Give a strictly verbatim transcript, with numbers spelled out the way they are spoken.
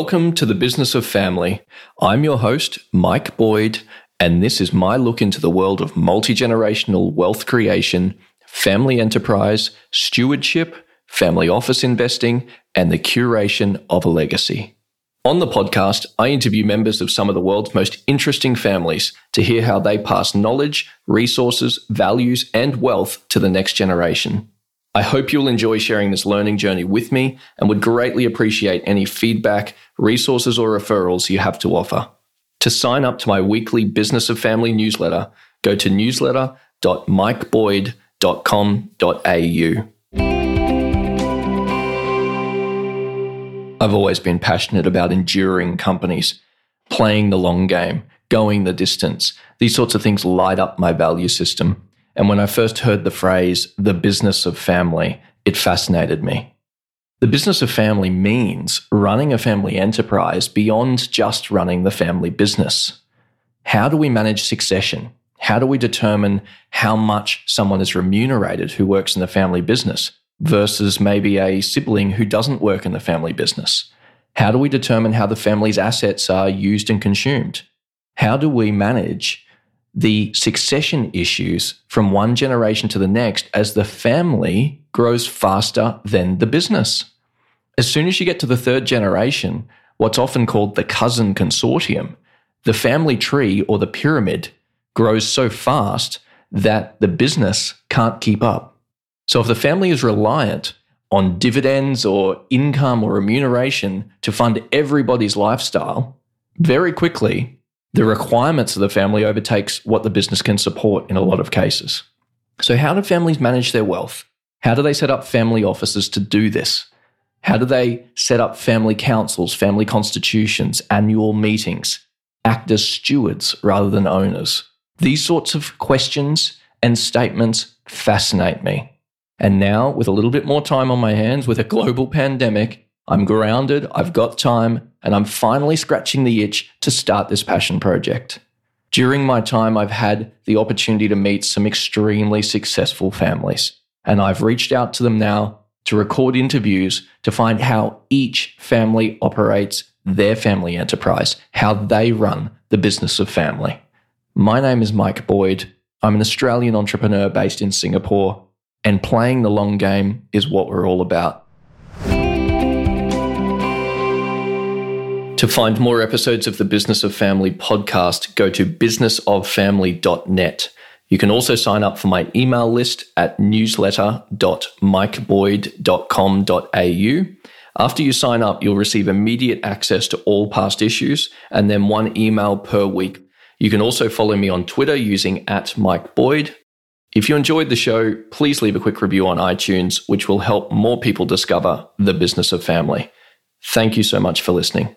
Welcome to the Business of Family. I'm your host, Mike Boyd, and this is my look into the world of multi-generational wealth creation, family enterprise, stewardship, family office investing, and the curation of a legacy. On the podcast, I interview members of some of the world's most interesting families to hear how they pass knowledge, resources, values, and wealth to the next generation. I hope you'll enjoy sharing this learning journey with me and would greatly appreciate any feedback, resources, or referrals you have to offer. To sign up to my weekly Business of Family newsletter, go to newsletter dot mike boyd dot com dot a u. I've always been passionate about enduring companies, playing the long game, going the distance. These sorts of things light up my value system. And when I first heard the phrase, the business of family, it fascinated me. The business of family means running a family enterprise beyond just running the family business. How do we manage succession? How do we determine how much someone is remunerated who works in the family business versus maybe a sibling who doesn't work in the family business? How do we determine how the family's assets are used and consumed? How do we manage the succession issues from one generation to the next as the family grows faster than the business? As soon as you get to the third generation, what's often called the cousin consortium, the family tree or the pyramid grows so fast that the business can't keep up. So if the family is reliant on dividends or income or remuneration to fund everybody's lifestyle, very quickly, the requirements of the family overtakes what the business can support in a lot of cases. So how do families manage their wealth? How do they set up family offices to do this? How do they set up family councils, family constitutions, annual meetings, act as stewards rather than owners? These sorts of questions and statements fascinate me. And now, with a little bit more time on my hands, with a global pandemic, I'm grounded, I've got time, and I'm finally scratching the itch to start this passion project. During my time, I've had the opportunity to meet some extremely successful families, and I've reached out to them now to record interviews to find how each family operates their family enterprise, how they run the business of family. My name is Mike Boyd. I'm an Australian entrepreneur based in Singapore, and playing the long game is what we're all about. To find more episodes of the Business of Family podcast, go to business of family dot net. You can also sign up for my email list at newsletter dot mike boyd dot com dot a u. After you sign up, you'll receive immediate access to all past issues and then one email per week. You can also follow me on Twitter using at Mike Boyd. If you enjoyed the show, please leave a quick review on iTunes, which will help more people discover the Business of Family. Thank you so much for listening.